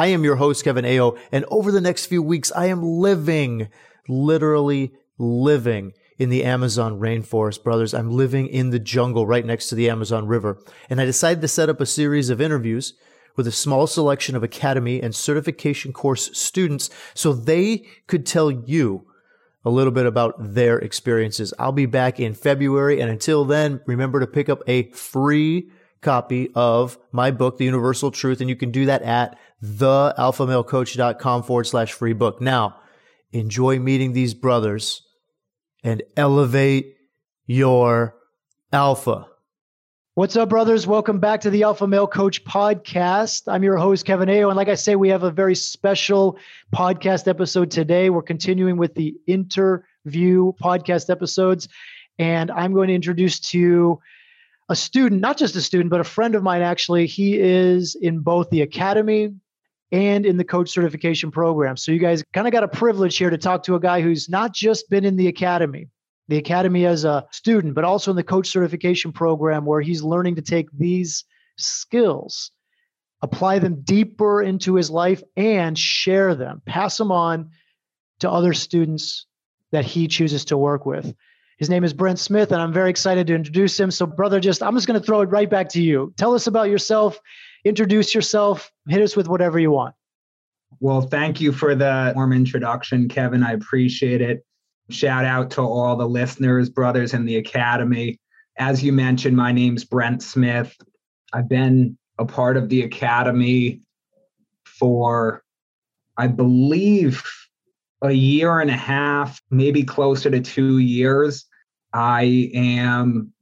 I am your host, Kevin Ayo, and over the next few weeks, I am living, literally living in the Amazon rainforest, brothers. I'm living in the jungle right next to the Amazon River. And I decided to set up a series of interviews with a small selection of academy and certification course students so they could tell you a little bit about their experiences. I'll be back in February. And until then, remember to pick up a free copy of my book, The Universal Truth, and you can do that at thealphamalecoach.com/free book. Now, enjoy meeting these brothers and elevate your alpha. What's up, brothers? Welcome back to the Alpha Male Coach Podcast. I'm your host, Kevin Ayo, and like I say, we have a very special podcast episode today. We're continuing with the interview podcast episodes, and I'm going to introduce to you a student, not just a student, but a friend of mine, actually. He is in both the academy and in the coach certification program. So you guys kind of got a privilege here to talk to a guy who's not just been in the academy as a student, but also in the coach certification program, where he's learning to take these skills, apply them deeper into his life, and share them, pass them on to other students that he chooses to work with. His name is Brent Smith, and I'm very excited to introduce him. So, brother, I'm just going to throw it right back to you. Tell us about yourself, introduce yourself, hit us with whatever you want. Well, thank you for the warm introduction, Kevin. I appreciate it. Shout out to all the listeners, brothers in the academy. As you mentioned, my name's Brent Smith. I've been a part of the academy for, I believe, a year and a half, maybe closer to 2 years. I am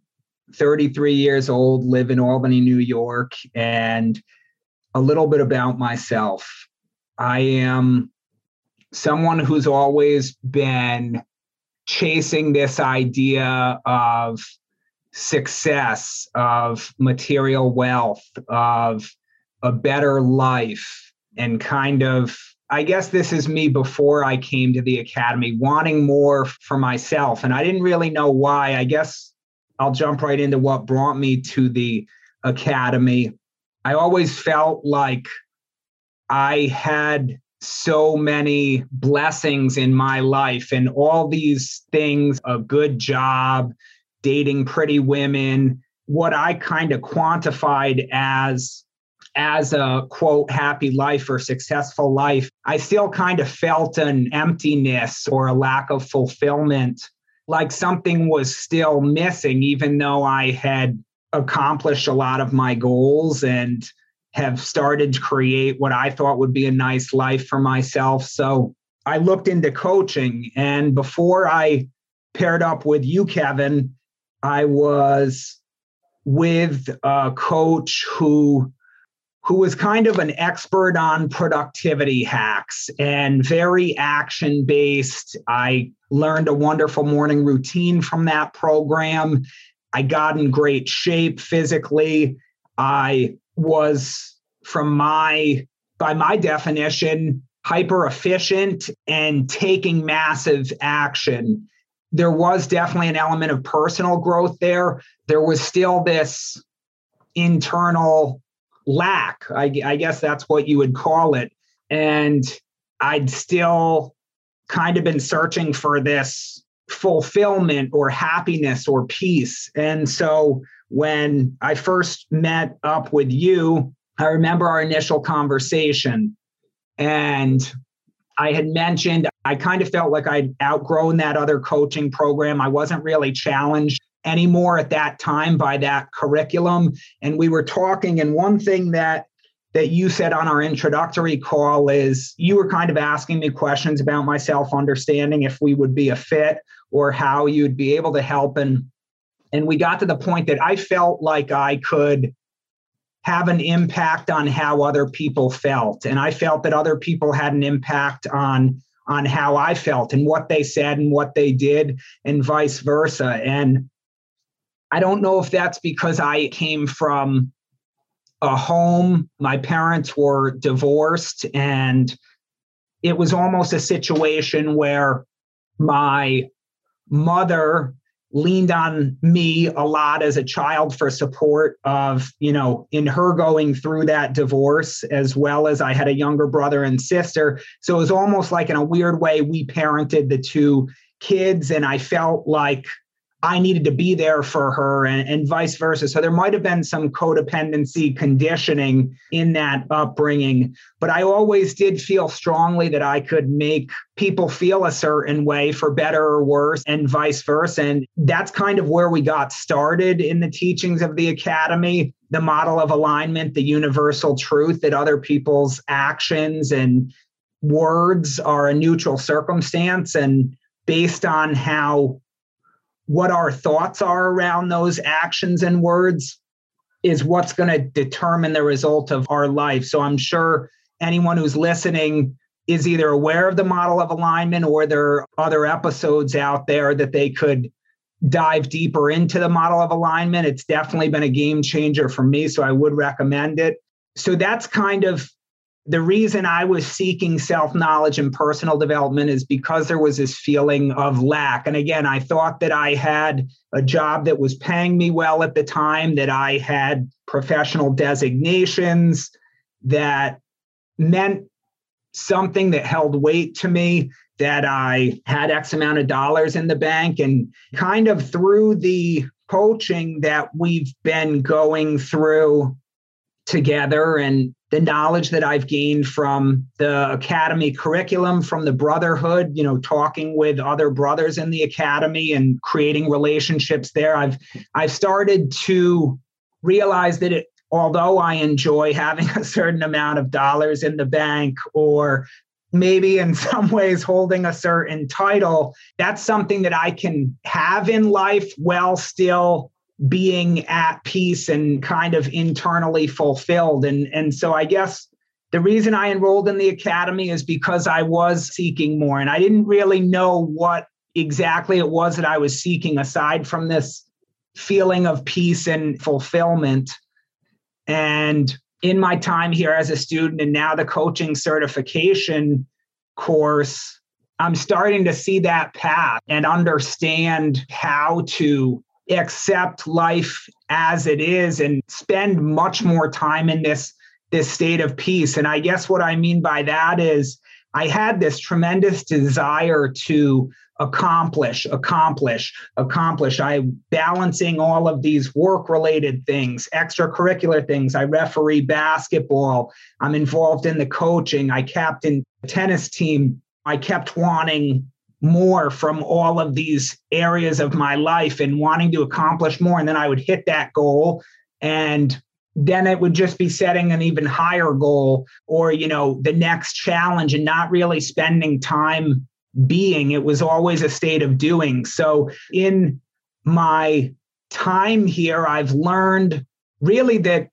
33 years old, live in Albany, New York, and a little bit about myself. I am someone who's always been chasing this idea of success, of material wealth, of a better life, and kind of, I guess this is me before I came to the academy, wanting more for myself. And I didn't really know why. I guess I'll jump right into what brought me to the academy. I always felt like I had so many blessings in my life and all these things, a good job, dating pretty women, what I kind of quantified as a, quote, happy life or successful life. I still kind of felt an emptiness or a lack of fulfillment, like something was still missing, even though I had accomplished a lot of my goals and have started to create what I thought would be a nice life for myself. So I looked into coaching, and before I paired up with you, Kevin, I was with a coach who was kind of an expert on productivity hacks and very action-based. I learned a wonderful morning routine from that program. I got in great shape physically. I was, by my definition, hyper-efficient and taking massive action. There was definitely an element of personal growth there. There was still this internal lack, I guess that's what you would call it. And I'd still kind of been searching for this fulfillment or happiness or peace. And so when I first met up with you, I remember our initial conversation. And I had mentioned, I kind of felt like I'd outgrown that other coaching program. I wasn't really challenged anymore at that time by that curriculum. And we were talking, and one thing that you said on our introductory call is you were kind of asking me questions about myself, understanding if we would be a fit or how you'd be able to help. And we got to the point that I felt like I could have an impact on how other people felt. And I felt that other people had an impact on how I felt and what they said and what they did and vice versa. And I don't know if that's because I came from a home, my parents were divorced, and it was almost a situation where my mother leaned on me a lot as a child for support of, you know, in her going through that divorce, as well as I had a younger brother and sister. So it was almost like, in a weird way, we parented the two kids, and I felt like I needed to be there for her and vice versa. So there might have been some codependency conditioning in that upbringing, but I always did feel strongly that I could make people feel a certain way, for better or worse, and vice versa. And that's kind of where we got started in the teachings of the Academy, the model of alignment, the universal truth, that other people's actions and words are a neutral circumstance. And based on what our thoughts are around those actions and words is what's going to determine the result of our life. So I'm sure anyone who's listening is either aware of the model of alignment, or there are other episodes out there that they could dive deeper into the model of alignment. It's definitely been a game changer for me, so I would recommend it. So that's kind of the reason I was seeking self-knowledge and personal development, is because there was this feeling of lack. And again, I thought that I had a job that was paying me well at the time, that I had professional designations that meant something, that held weight to me, that I had X amount of dollars in the bank. And kind of through the coaching that we've been going through together, and the knowledge that I've gained from the Academy curriculum, from the brotherhood, you know, talking with other brothers in the Academy and creating relationships there, I've started to realize that although I enjoy having a certain amount of dollars in the bank, or maybe in some ways holding a certain title, that's something that I can have in life while still being at peace and kind of internally fulfilled. And so I guess the reason I enrolled in the Academy is because I was seeking more, and I didn't really know what exactly it was that I was seeking, aside from this feeling of peace and fulfillment. And in my time here as a student, and now the coaching certification course, I'm starting to see that path and understand how to accept life as it is and spend much more time in this state of peace. And I guess what I mean by that is I had this tremendous desire to accomplish. I'm balancing all of these work-related things, extracurricular things. I referee basketball. I'm involved in the coaching. I captain a tennis team. I kept wanting more from all of these areas of my life and wanting to accomplish more. And then I would hit that goal, and then it would just be setting an even higher goal, or, you know, the next challenge, and not really spending time being. It was always a state of doing. So in my time here, I've learned really that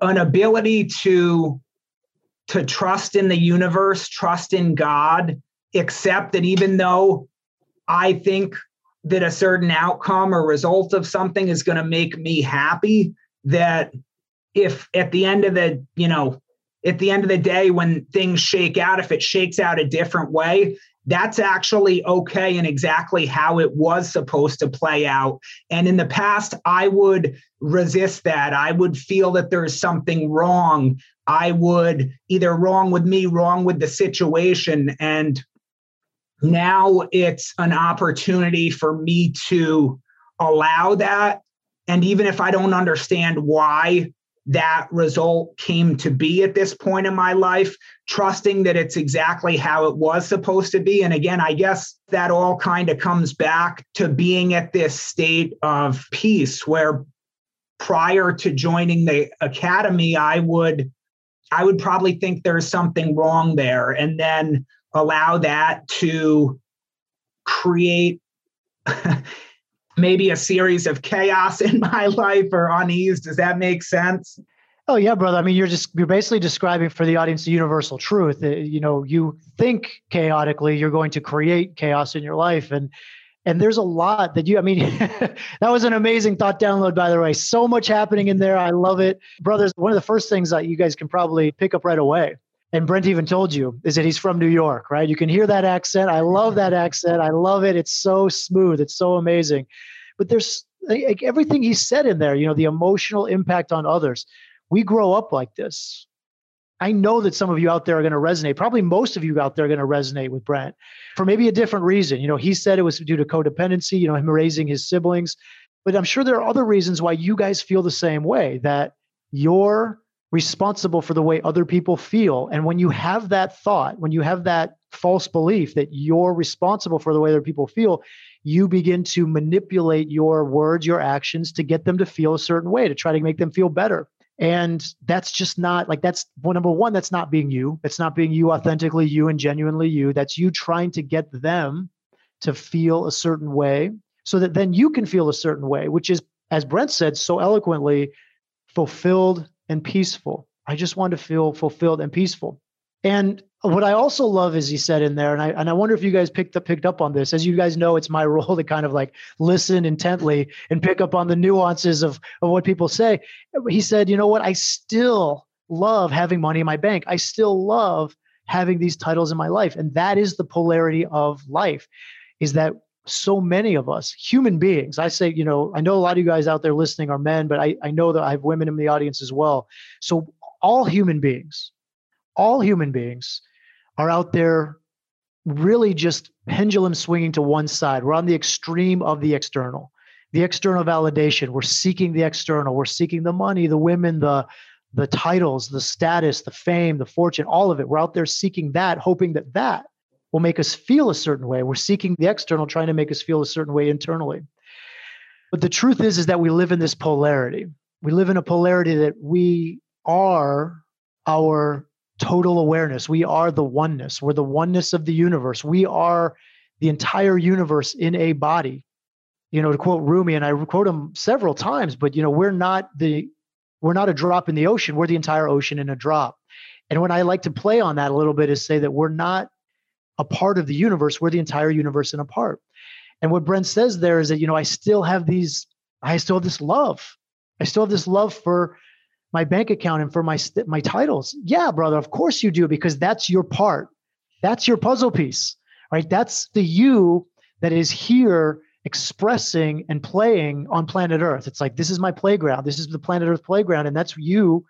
an ability to trust in the universe, trust in God, accept that even though I think that a certain outcome or result of something is going to make me happy, that if at the end of the day, when things shake out, if it shakes out a different way, that's actually okay and exactly how it was supposed to play out. And in the past, I would resist that. I would feel that there's something wrong. I would either wrong with me, wrong with the situation. And now it's an opportunity for me to allow that. And even if I don't understand why that result came to be at this point in my life, trusting that it's exactly how it was supposed to be. And again, I guess that all kind of comes back to being at this state of peace, where prior to joining the Academy, I would probably think there's something wrong there, and then allow that to create maybe a series of chaos in my life or unease. Does that make sense? Oh yeah, brother. I mean, you're basically describing for the audience the universal truth. You know, you think chaotically, you're going to create chaos in your life. And there's a lot that that was an amazing thought download, by the way. So much happening in there. I love it. Brothers, one of the first things that you guys can probably pick up right away, and Brent even told you, is that he's from New York, right? You can hear that accent. I love that accent. I love it. It's so smooth. It's so amazing. But there's like everything he said in there, you know, the emotional impact on others. We grow up like this. I know that some of you out there are going to resonate. Probably most of you out there are going to resonate with Brent for maybe a different reason. You know, he said it was due to codependency, you know, him raising his siblings. But I'm sure there are other reasons why you guys feel the same way, that you're responsible for the way other people feel. And when you have that thought, when you have that false belief that you're responsible for the way other people feel, you begin to manipulate your words, your actions to get them to feel a certain way, to try to make them feel better. And that's just not like, that's well, number one, that's not being you. It's not being you authentically, you and genuinely you. That's you trying to get them to feel a certain way so that then you can feel a certain way, which is, as Brent said so eloquently, fulfilled and peaceful. I just want to feel fulfilled and peaceful. And what I also love is he said in there, and I wonder if you guys picked up on this. As you guys know, it's my role to kind of like listen intently and pick up on the nuances of what people say. He said, you know what? I still love having money in my bank. I still love having these titles in my life. And that is the polarity of life, is that so many of us, human beings, I say, you know, I know a lot of you guys out there listening are men, but I know that I have women in the audience as well. So all human beings are out there really just pendulum swinging to one side. We're on the extreme of the external validation. We're seeking the external. We're seeking the money, the women, the titles, the status, the fame, the fortune, all of it. We're out there seeking that, hoping that that will make us feel a certain way. We're seeking the external, trying to make us feel a certain way internally. But the truth is that we live in this polarity. We live in a polarity that we are our total awareness. We are the oneness. We're the oneness of the universe. We are the entire universe in a body. You know, to quote Rumi, and I quote him several times, but you know, we're not a drop in the ocean. We're the entire ocean in a drop. And when I like to play on that a little bit is say that we're not a part of the universe. We're the entire universe in a part. And what Brent says there is that, you know, I still have this love. I still have this love for my bank account and for my titles. Yeah, brother, of course you do, because that's your part. That's your puzzle piece, right? That's the you that is here expressing and playing on planet Earth. It's like, this is my playground. This is the planet Earth playground. And that's you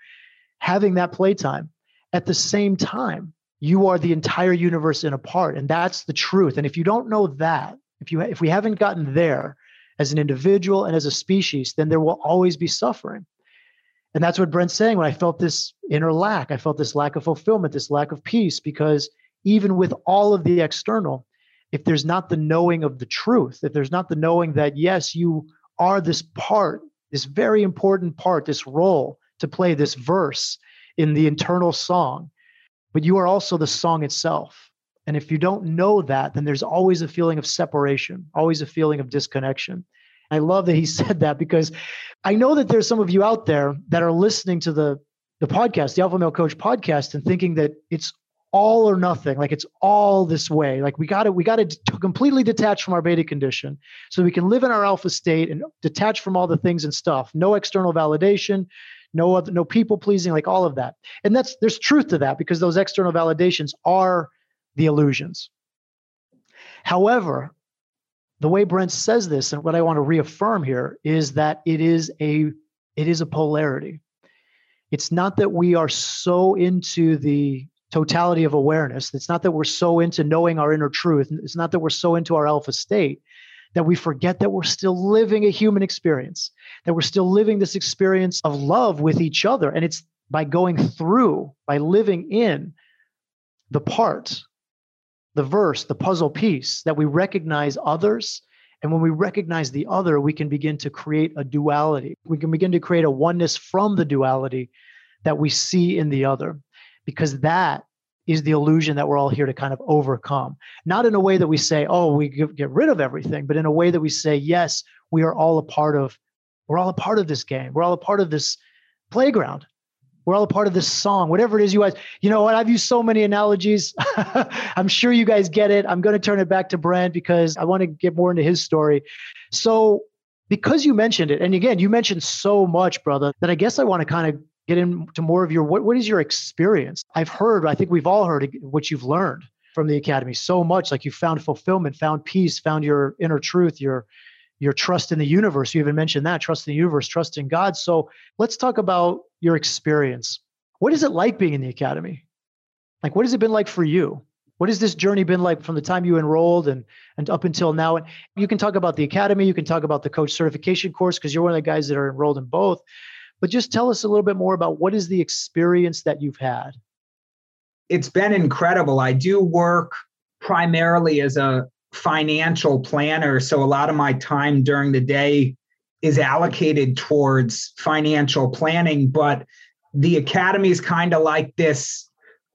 having that playtime. At the same time, you are the entire universe in a part. And that's the truth. And if you don't know that, if we haven't gotten there as an individual and as a species, then there will always be suffering. And that's what Brent's saying. When I felt this inner lack, I felt this lack of fulfillment, this lack of peace, because even with all of the external, if there's not the knowing of the truth, if there's not the knowing that, yes, you are this part, this very important part, this role to play, this verse in the internal song, but you are also the song itself. And if you don't know that, then there's always a feeling of separation, always a feeling of disconnection. I love that he said that, because I know that there's some of you out there that are listening to the podcast, the Alpha Male Coach podcast, and thinking that it's all or nothing, like it's all this way. Like we got to completely detach from our beta condition so we can live in our alpha state and detach from all the things and stuff. No external validation, no people pleasing, like all of that. And there's truth to that, because those external validations are the illusions. However, the way Brent says this, and what I want to reaffirm here, is that it is a polarity. It's not that we are so into the totality of awareness. It's not that we're so into knowing our inner truth. It's not that we're so into our alpha state that we forget that we're still living a human experience, that we're still living this experience of love with each other. And it's by going through, by living in the part, the verse, the puzzle piece, that we recognize others. And when we recognize the other, we can begin to create a duality. We can begin to create a oneness from the duality that we see in the other, because that is the illusion that we're all here to kind of overcome. Not in a way that we say, oh, we get rid of everything, but in a way that we say, yes, we're all a part of this game. We're all a part of this playground. We're all a part of this song, whatever it is you guys, you know what? I've used so many analogies. I'm sure you guys get it. I'm going to turn it back to Brent because I want to get more into his story. So because you mentioned it, and again, you mentioned so much, brother, that I guess I want to kind of get into more of your, what is your experience? I've heard, I think we've all heard what you've learned from the Academy so much, like you found fulfillment, found peace, found your inner truth, your trust in the universe. You even mentioned that, trust in the universe, trust in God. So let's talk about your experience. What is it like being in the Academy? Like, what has it been like for you? What has this journey been like from the time you enrolled and up until now? And you can talk about the Academy, you can talk about the coach certification course, because you're one of the guys that are enrolled in both, but just tell us a little bit more about what is the experience that you've had. It's been incredible. I do work primarily as a financial planner. So a lot of my time during the day is allocated towards financial planning, but the Academy is kind of like this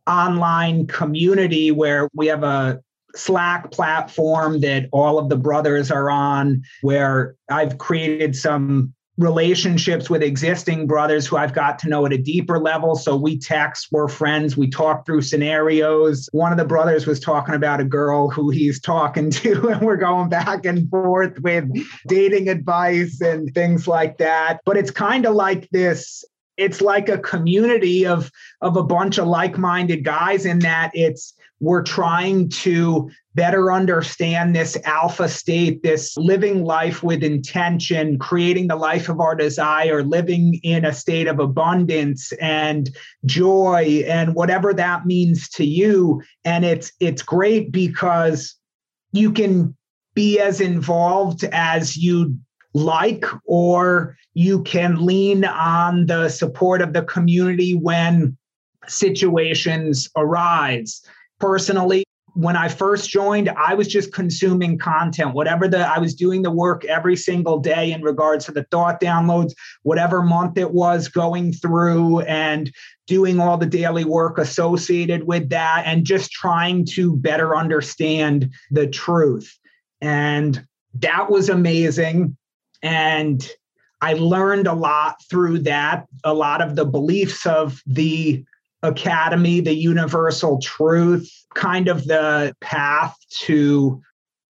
online community where we have a Slack platform that all of the brothers are on, where I've created some relationships with existing brothers who I've got to know at a deeper level. So we text, we're friends, we talk through scenarios. One of the brothers was talking about a girl who he's talking to, and we're going back and forth with dating advice and things like that. But it's kind of like this, it's like a community of a bunch of like-minded guys, in that we're trying to better understand this alpha state, this living life with intention, creating the life of our desire, living in a state of abundance and joy and whatever that means to you. And it's great because you can be as involved as you like, or you can lean on the support of the community when situations arise. Personally, when I first joined, I was just consuming content, I was doing the work every single day in regards to the thought downloads, whatever month it was, going through and doing all the daily work associated with that and just trying to better understand the truth. And that was amazing. And I learned a lot through that, a lot of the beliefs of the Academy, the universal truth, kind of the path to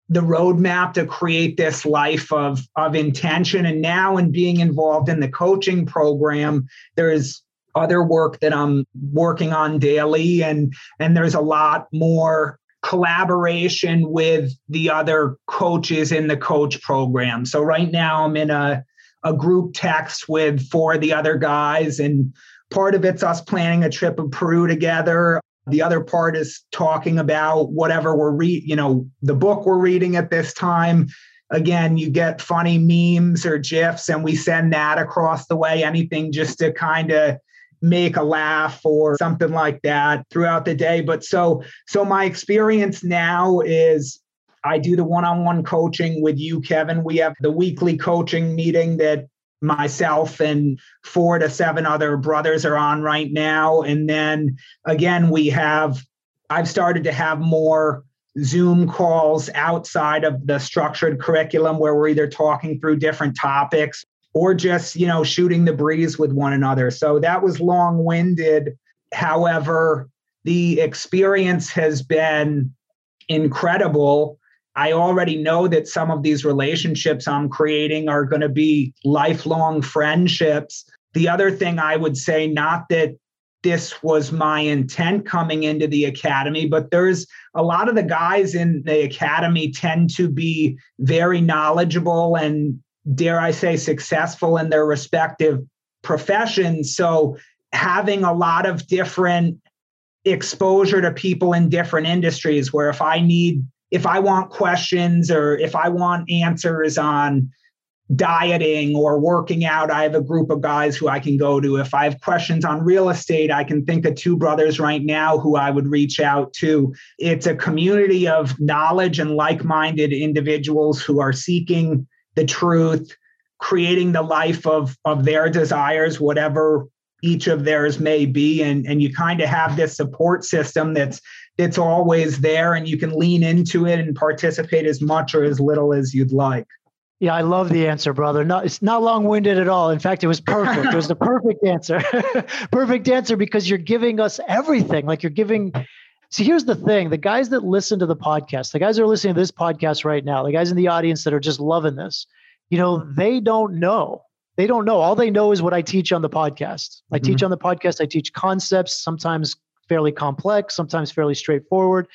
the roadmap to create this life of intention. And now, in being involved in the coaching program, there's other work that I'm working on daily, and there's a lot more collaboration with the other coaches in the coach program. So right now I'm in a group text with 4 of the other guys, and part of it's us planning a trip in Peru together. The other part is talking about whatever we're the book we're reading at this time. Again, you get funny memes or GIFs, and we send that across the way, anything just to kind of make a laugh or something like that throughout the day. But so my experience now is I do the one-on-one coaching with you, Kevin. We have the weekly coaching meeting that myself and 4 to 7 other brothers are on right now. And then again, I've started to have more Zoom calls outside of the structured curriculum, where we're either talking through different topics or just, shooting the breeze with one another. So that was long-winded. However, the experience has been incredible. I already know that some of these relationships I'm creating are going to be lifelong friendships. The other thing I would say, not that this was my intent coming into the Academy, but there's a lot of the guys in the Academy tend to be very knowledgeable and, dare I say, successful in their respective professions. So having a lot of different exposure to people in different industries, where if I want questions or if I want answers on dieting or working out, I have a group of guys who I can go to. If I have questions on real estate, I can think of 2 brothers right now who I would reach out to. It's a community of knowledge and like-minded individuals who are seeking the truth, creating the life of their desires, whatever each of theirs may be. And you kind of have this support system that's always there, and you can lean into it and participate as much or as little as you'd like. Yeah, I love the answer, brother. It's not long-winded at all. In fact, it was perfect. It was the perfect answer. Perfect answer, because you're giving us everything. Like, you're giving... See, here's the thing. The guys that listen to the podcast, the guys that are listening to this podcast right now, the guys in the audience that are just loving this, you know, they don't know. They don't know. All they know is what I teach on the podcast. I teach on the podcast. I teach concepts, sometimes fairly complex, sometimes fairly straightforward.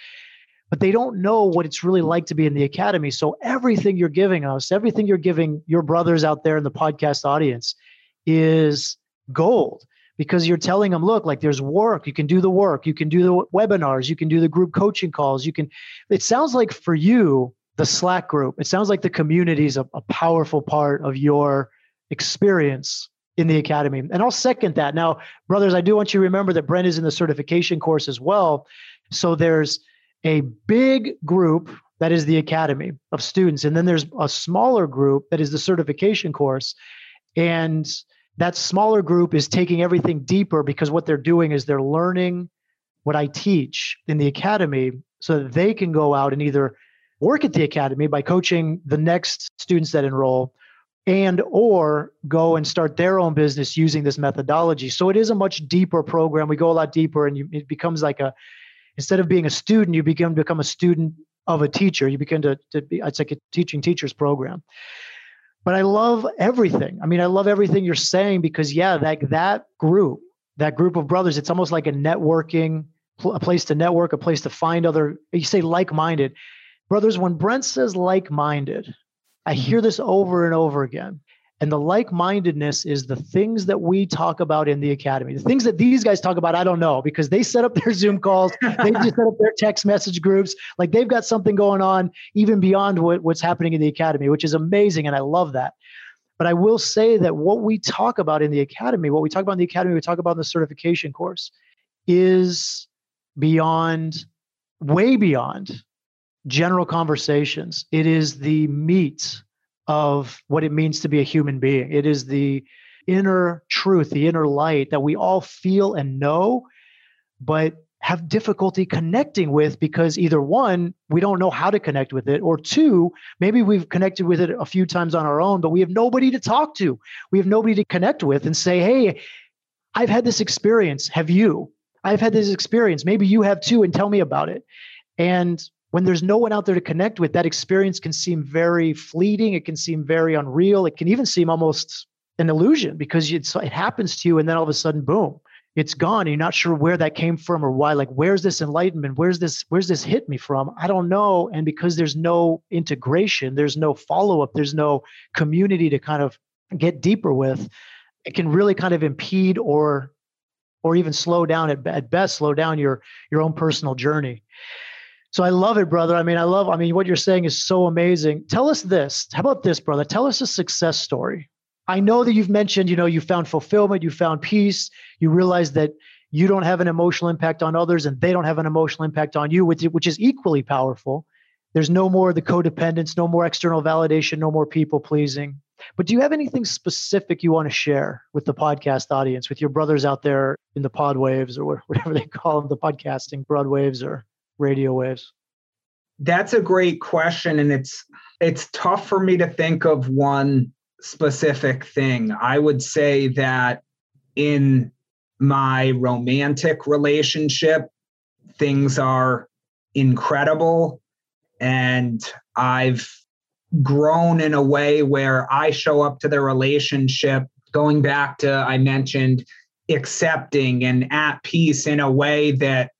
But they don't know what it's really like to be in the academy. So everything you're giving us, everything you're giving your brothers out there in the podcast audience is gold, because you're telling them, look, like, there's work. You can do the work. You can do the webinars. You can do the group coaching calls. You can, it sounds like for you, the Slack group, it sounds like the community is a powerful part of your experience in the academy. And I'll second that. Now, brothers, I do want you to remember that Brent is in the certification course as well. So there's a big group that is the academy of students. And then there's a smaller group that is the certification course. And that smaller group is taking everything deeper, because what they're doing is they're learning what I teach in the academy so that they can go out and either work at the academy by coaching the next students that enroll, and or go and start their own business using this methodology. So it is a much deeper program. We go a lot deeper, and it becomes like a, instead of being a student, you become a student of a teacher. You begin to be, it's like a teaching teachers program. But I love everything. I mean, I love everything you're saying, because yeah, that group of brothers, it's almost like a networking, a place to network, a place to find other, you say like-minded. Brothers, when Brent says like-minded, I hear this over and over again. And the like-mindedness is the things that we talk about in the academy. The things that these guys talk about, I don't know, because they set up their Zoom calls. They just set up their text message groups. Like, they've got something going on even beyond what's happening in the academy, which is amazing. And I love that. But I will say that what we talk about in the academy, what we talk about in the academy, we talk about in the certification course, is beyond, way beyond general conversations. It is the meat of what it means to be a human being. It is the inner truth, the inner light that we all feel and know, but have difficulty connecting with, because either one, we don't know how to connect with it, or two, maybe we've connected with it a few times on our own, but we have nobody to talk to. We have nobody to connect with and say, hey, I've had this experience. Have you? I've had this experience. Maybe you have too, and tell me about it. And when there's no one out there to connect with, that experience can seem very fleeting. It can seem very unreal. It can even seem almost an illusion, because it happens to you, and then all of a sudden, boom, it's gone. You're not sure where that came from or why. Like, where's this enlightenment? Where's this hit me from? I don't know. And because there's no integration, there's no follow-up, there's no community to kind of get deeper with, it can really kind of impede or even slow down, at best, slow down your own personal journey. So I love it, brother. I mean, what you're saying is so amazing. Tell us this. How about this, brother? Tell us a success story. I know that you've mentioned, you know, you found fulfillment, you found peace, you realized that you don't have an emotional impact on others and they don't have an emotional impact on you, which is equally powerful. There's no more of the codependence, no more external validation, no more people pleasing. But do you have anything specific you want to share with the podcast audience, with your brothers out there in the pod waves or whatever they call them, the podcasting broad waves or radio waves? That's a great question. And it's tough for me to think of one specific thing. I would say that in my romantic relationship, things are incredible. And I've grown in a way where I show up to the relationship, going back to, I mentioned, accepting and at peace in a way that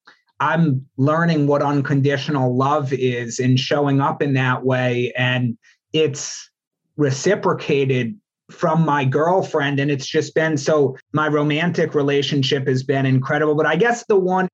I'm learning what unconditional love is and showing up in that way. And it's reciprocated from my girlfriend. And it's just been, so my romantic relationship has been incredible. But I guess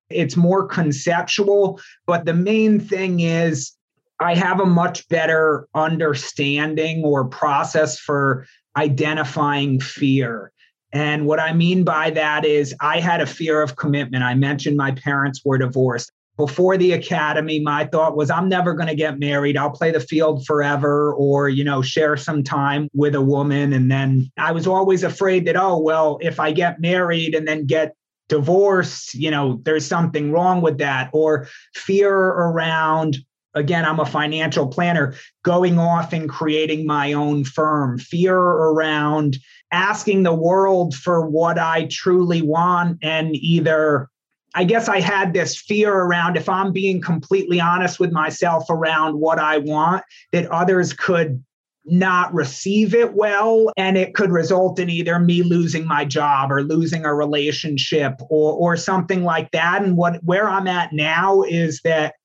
it's more conceptual, but the main thing is I have a much better understanding or process for identifying fear. And what I mean by that is I had a fear of commitment. I mentioned my parents were divorced. Before the academy, my thought was, I'm never going to get married. I'll play the field forever or, you know, share some time with a woman. And then I was always afraid that, oh, well, if I get married and then get divorced, you know, there's something wrong with that. Or fear around Again, I'm a financial planner, going off and creating my own firm, fear around asking the world for what I truly want. And either, I guess I had this fear around, if I'm being completely honest with myself around what I want, that others could not receive it well. And it could result in either me losing my job or losing a relationship or something like that. And where I'm at now is that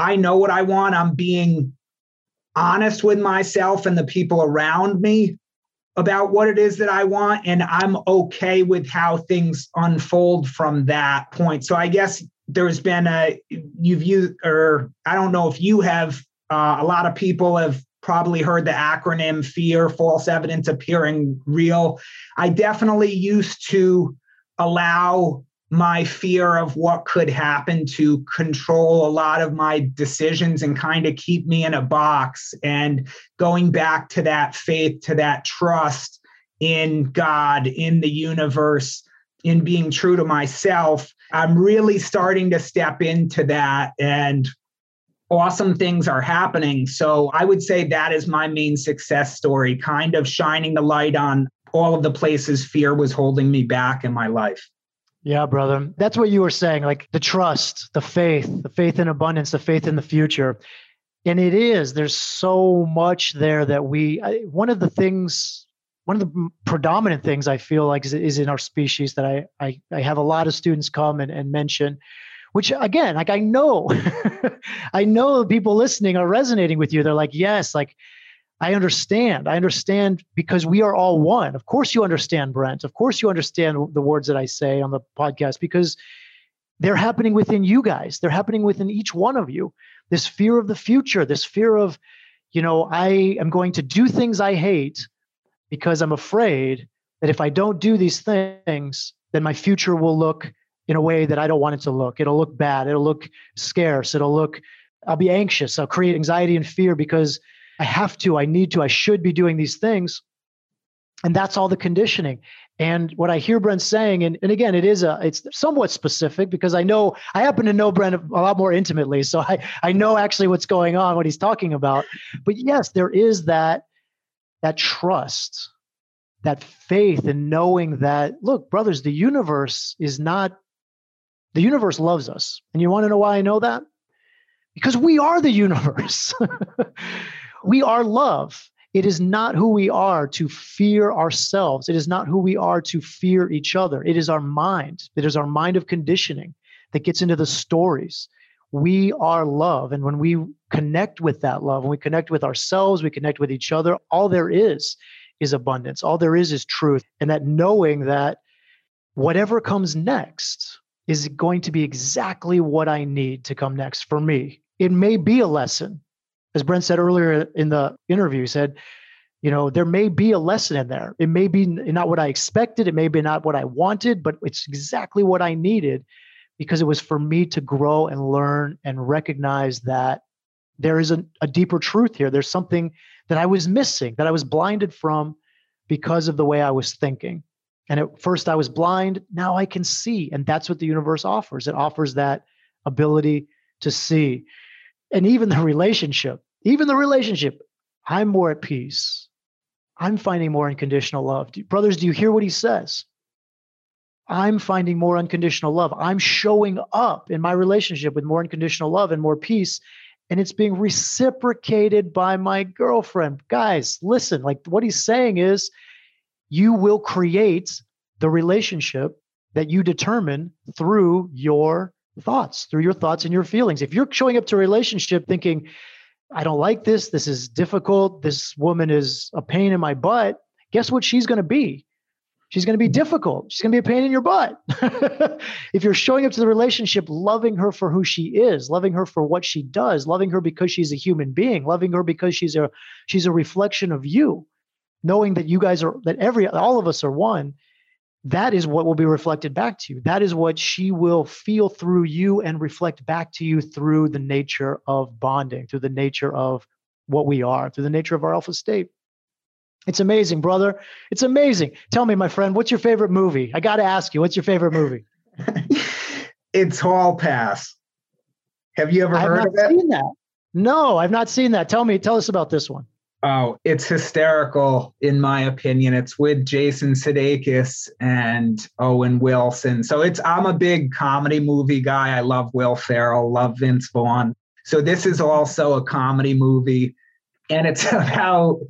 I know what I want. I'm being honest with myself and the people around me about what it is that I want. And I'm okay with how things unfold from that point. So I guess there's been I don't know if you have, a lot of people have probably heard the acronym FEAR, false evidence appearing real. I definitely used to allow my fear of what could happen to control a lot of my decisions and kind of keep me in a box. And going back to that faith, to that trust in God, in the universe, in being true to myself, I'm really starting to step into that, and awesome things are happening. So I would say that is my main success story, kind of shining the light on all of the places fear was holding me back in my life. Yeah, brother. That's what you were saying, like the trust, the faith in abundance, the faith in the future. And it is, there's so much there that one of the predominant things I feel like is in our species that I have a lot of students come and mention, which again, like I know people listening are resonating with you. They're like, yes, like I understand because we are all one. Of course you understand, Brent. Of course you understand the words that I say on the podcast because they're happening within you guys. They're happening within each one of you. This fear of the future, this fear of, I am going to do things I hate because I'm afraid that if I don't do these things, then my future will look in a way that I don't want it to look. It'll look bad. It'll look scarce. I'll be anxious. I'll create anxiety and fear because I have to, I need to, I should be doing these things. And that's all the conditioning. And what I hear Brent saying, and again, it's somewhat specific because I happen to know Brent a lot more intimately. So I know actually what's going on, what he's talking about. But yes, there is that trust, that faith in knowing that, look, brothers, the universe loves us. And you want to know why I know that? Because we are the universe. We are love. It is not who we are to fear ourselves. It is not who we are to fear each other. It is our mind. It is our mind of conditioning that gets into the stories. We are love. And when we connect with that love, when we connect with ourselves, we connect with each other, all there is abundance. All there is truth. And that knowing that whatever comes next is going to be exactly what I need to come next for me. It may be a lesson. As Brent said earlier in the interview, he said, there may be a lesson in there. It may be not what I expected. It may be not what I wanted, but it's exactly what I needed because it was for me to grow and learn and recognize that there is a deeper truth here. There's something that I was missing, that I was blinded from because of the way I was thinking. And at first I was blind. Now I can see. And that's what the universe offers. It offers that ability to see. And even the relationship, I'm more at peace. I'm finding more unconditional love. Brothers, do you hear what he says? I'm finding more unconditional love. I'm showing up in my relationship with more unconditional love and more peace. And it's being reciprocated by my girlfriend. Guys, listen, like what he's saying is you will create the relationship that you determine through your thoughts, through your thoughts and your feelings. If you're showing up to a relationship thinking, I don't like this, this is difficult, this woman is a pain in my butt, guess what she's going to be? She's going to be difficult. She's going to be a pain in your butt. If you're showing up to the relationship, loving her for who she is, loving her for what she does, loving her because she's a human being, loving her because she's a reflection of you, knowing that you guys are, that all of us are one, that is what will be reflected back to you. That is what she will feel through you and reflect back to you through the nature of bonding, through the nature of what we are, through the nature of our alpha state. It's amazing, brother. It's amazing. Tell me, my friend, what's your favorite movie? I got to ask you, what's your favorite movie? It's Hall Pass. Have you ever heard of it? I've not seen that. No, I've not seen that. Tell us about this one. Oh, it's hysterical, in my opinion. It's with Jason Sudeikis and Owen Wilson. So I'm a big comedy movie guy. I love Will Ferrell, love Vince Vaughn. So this is also a comedy movie. And it's about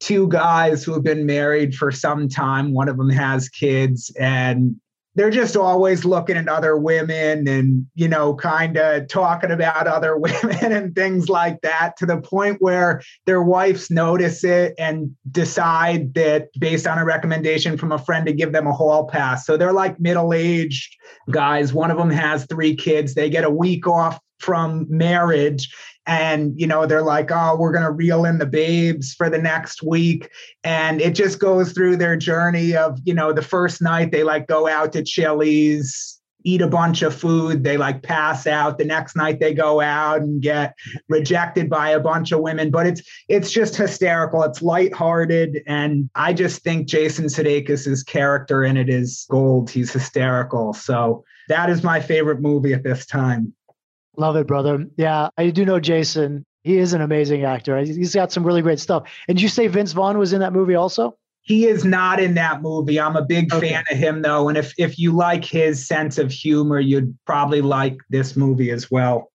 two guys who have been married for some time. One of them has kids, and they're just always looking at other women and, you know, kind of talking about other women and things like that, to the point where their wives notice it and decide that, based on a recommendation from a friend, to give them a hall pass. So they're like middle-aged guys. One of them has 3 kids. They get a week off from marriage. And, you know, they're like, oh, we're going to reel in the babes for the next week. And it just goes through their journey of, you know, the first night they like go out to Chili's, eat a bunch of food. They like pass out. The next night they go out and get rejected by a bunch of women. But it's just hysterical. It's lighthearted. And I just think Jason Sudeikis's character in it is gold. He's hysterical. So that is my favorite movie at this time. Love it, brother. Yeah, I do know Jason. He is an amazing actor. He's got some really great stuff. And did you say Vince Vaughn was in that movie also? He is not in that movie. I'm a big fan of him, though. And if you like his sense of humor, you'd probably like this movie as well.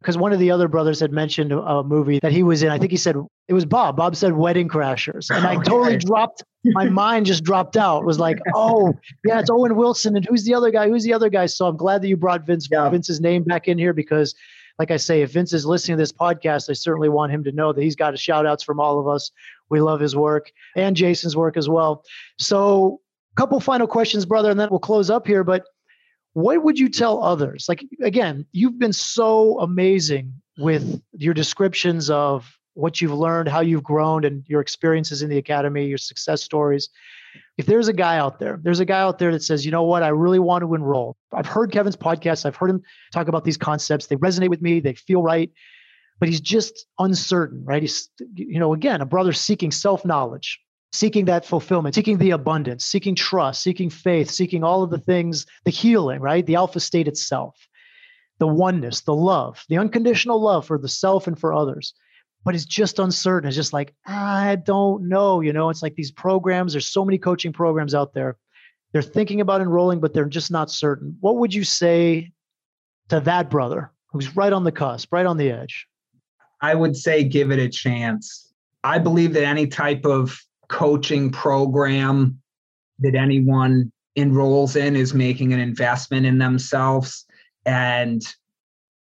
Because one of the other brothers had mentioned a movie that he was in. I think he said, it was Bob. Bob said Wedding Crashers. And I totally dropped, my mind just dropped out. It was like, oh, yeah, it's Owen Wilson. And who's the other guy? Who's the other guy? So I'm glad that you brought Vince's name back in here, because like I say, if Vince is listening to this podcast, I certainly want him to know that he's got a shout outs from all of us. We love his work and Jason's work as well. So a couple final questions, brother, and then we'll close up here. But what would you tell others? Like, again, you've been so amazing with your descriptions of what you've learned, how you've grown, and your experiences in the academy, your success stories. If there's a guy out there that says, you know what, I really want to enroll. I've heard Kevin's podcast. I've heard him talk about these concepts. They resonate with me. They feel right. But he's just uncertain, right? He's, you know, again, a brother seeking self-knowledge, seeking that fulfillment, seeking the abundance, seeking trust, seeking faith, seeking all of the things, the healing, right? The alpha state itself, the oneness, the love, the unconditional love for the self and for others. But it's just uncertain. It's just like, I don't know. You know, it's like these programs, there's so many coaching programs out there. They're thinking about enrolling, but they're just not certain. What would you say to that brother who's right on the cusp, right on the edge? I would say, give it a chance. I believe that any type of coaching program that anyone enrolls in is making an investment in themselves. And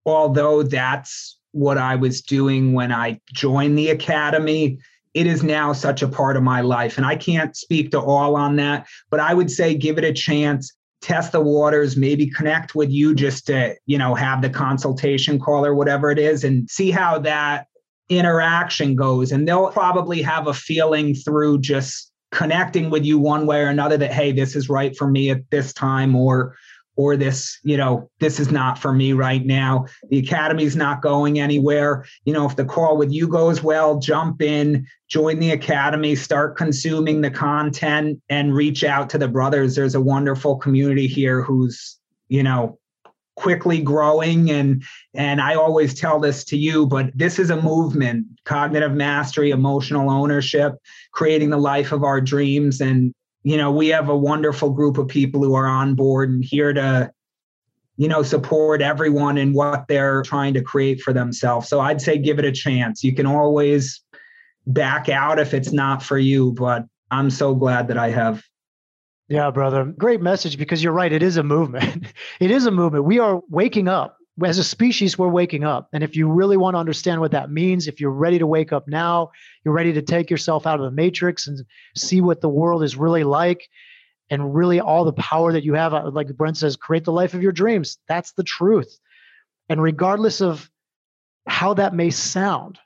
although that's what I was doing when I joined the academy, it is now such a part of my life. And I can't speak to all on that, but I would say give it a chance, test the waters, maybe connect with you just to, you know, have the consultation call or whatever it is, and see how that interaction goes. And they'll probably have a feeling through just connecting with you one way or another that, hey, this is right for me at this time, or this, you know, this is not for me right now. The academy's not going anywhere. You know, if the call with you goes well, jump in, join the academy, start consuming the content, and reach out to the brothers. There's a wonderful community here who's, you know, quickly growing. And I always tell this to you, but this is a movement: cognitive mastery, emotional ownership, creating the life of our dreams. And, you know, we have a wonderful group of people who are on board and here to, you know, support everyone in what they're trying to create for themselves. So I'd say give it a chance. You can always back out if it's not for you, but I'm so glad that I have. Yeah, brother. Great message, because you're right. It is a movement. It is a movement. We are waking up. As a species, we're waking up. And if you really want to understand what that means, if you're ready to wake up now, you're ready to take yourself out of the matrix and see what the world is really like, and really all the power that you have, like Brent says, create the life of your dreams. That's the truth. And regardless of how that may sound,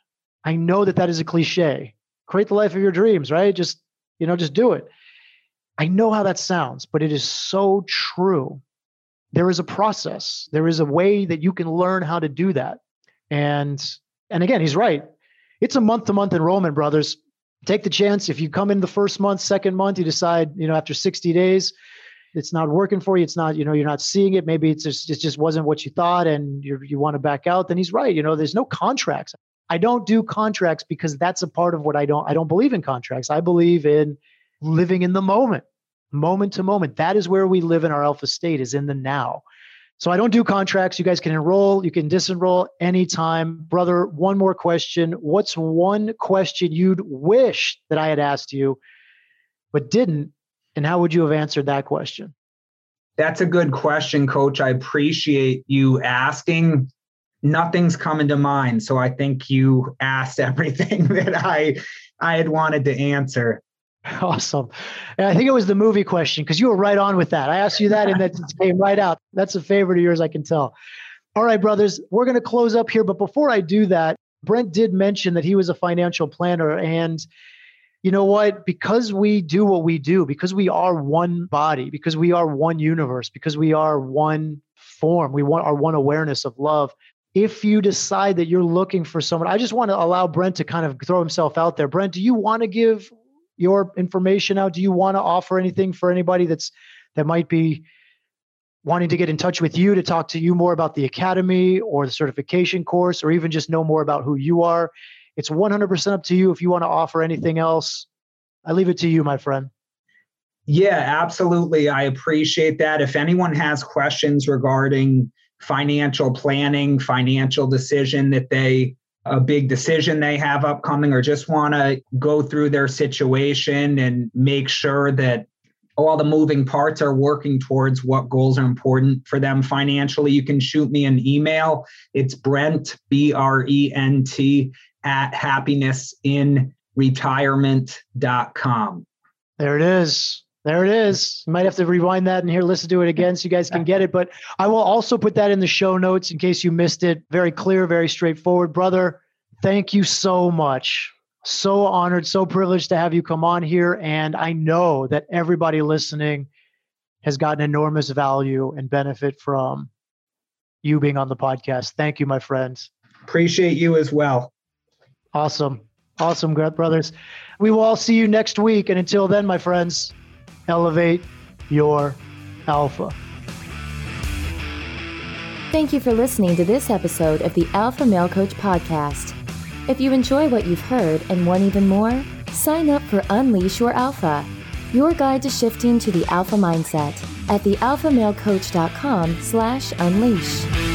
I know that that is a cliche. Create the life of your dreams, right? Just, you know, just do it. I know how that sounds, but it is so true. There is a process. There is a way that you can learn how to do that. And again, he's right. It's a month-to-month enrollment, brothers. Take the chance. If you come in the first month, second month, you decide, you know, after 60 days, it's not working for you, it's not, you know, you're not seeing it, maybe it's just, it just wasn't what you thought and you want to back out, then he's right. You know, there's no contracts. I don't do contracts because that's a part of what I don't believe in contracts. I believe in living in the moment, moment to moment. That is where we live in our alpha state, is in the now. So I don't do contracts. You guys can enroll, you can disenroll anytime. Brother, one more question. What's one question you'd wish that I had asked you, but didn't? And how would you have answered that question? That's a good question, Coach. I appreciate you asking. Nothing's coming to mind. So I think you asked everything that I had wanted to answer. Awesome. And I think it was the movie question, because you were right on with that. I asked you that and that came right out. That's a favorite of yours, I can tell. All right, brothers, we're going to close up here. But before I do that, Brent did mention that he was a financial planner. And you know what? Because we do what we do, because we are one body, because we are one universe, because we are one form, we want our one awareness of love. If you decide that you're looking for someone, I just want to allow Brent to kind of throw himself out there. Brent, do you want to give your information out? Do you want to offer anything for anybody that might be wanting to get in touch with you to talk to you more about the academy or the certification course, or even just know more about who you are? It's 100% up to you. If you want to offer anything else, I leave it to you, my friend. Yeah, absolutely. I appreciate that. If anyone has questions regarding financial planning, financial decision that a big decision they have upcoming, or just want to go through their situation and make sure that all the moving parts are working towards what goals are important for them financially, you can shoot me an email. It's Brent, BRENT, @happinessinretirement.com. There it is. There it is. You might have to rewind that and listen to it again so you guys can get it. But I will also put that in the show notes in case you missed it. Very clear, very straightforward. Brother, thank you so much. So honored, so privileged to have you come on here. And I know that everybody listening has gotten enormous value and benefit from you being on the podcast. Thank you, my friends. Appreciate you as well. Awesome. Awesome, brothers. We will all see you next week. And until then, my friends, elevate your alpha. Thank you for listening to this episode of the Alpha Male Coach Podcast. If you enjoy what you've heard and want even more, sign up for Unleash Your Alpha, your guide to shifting to the alpha mindset at thealphamalecoach.com/unleash.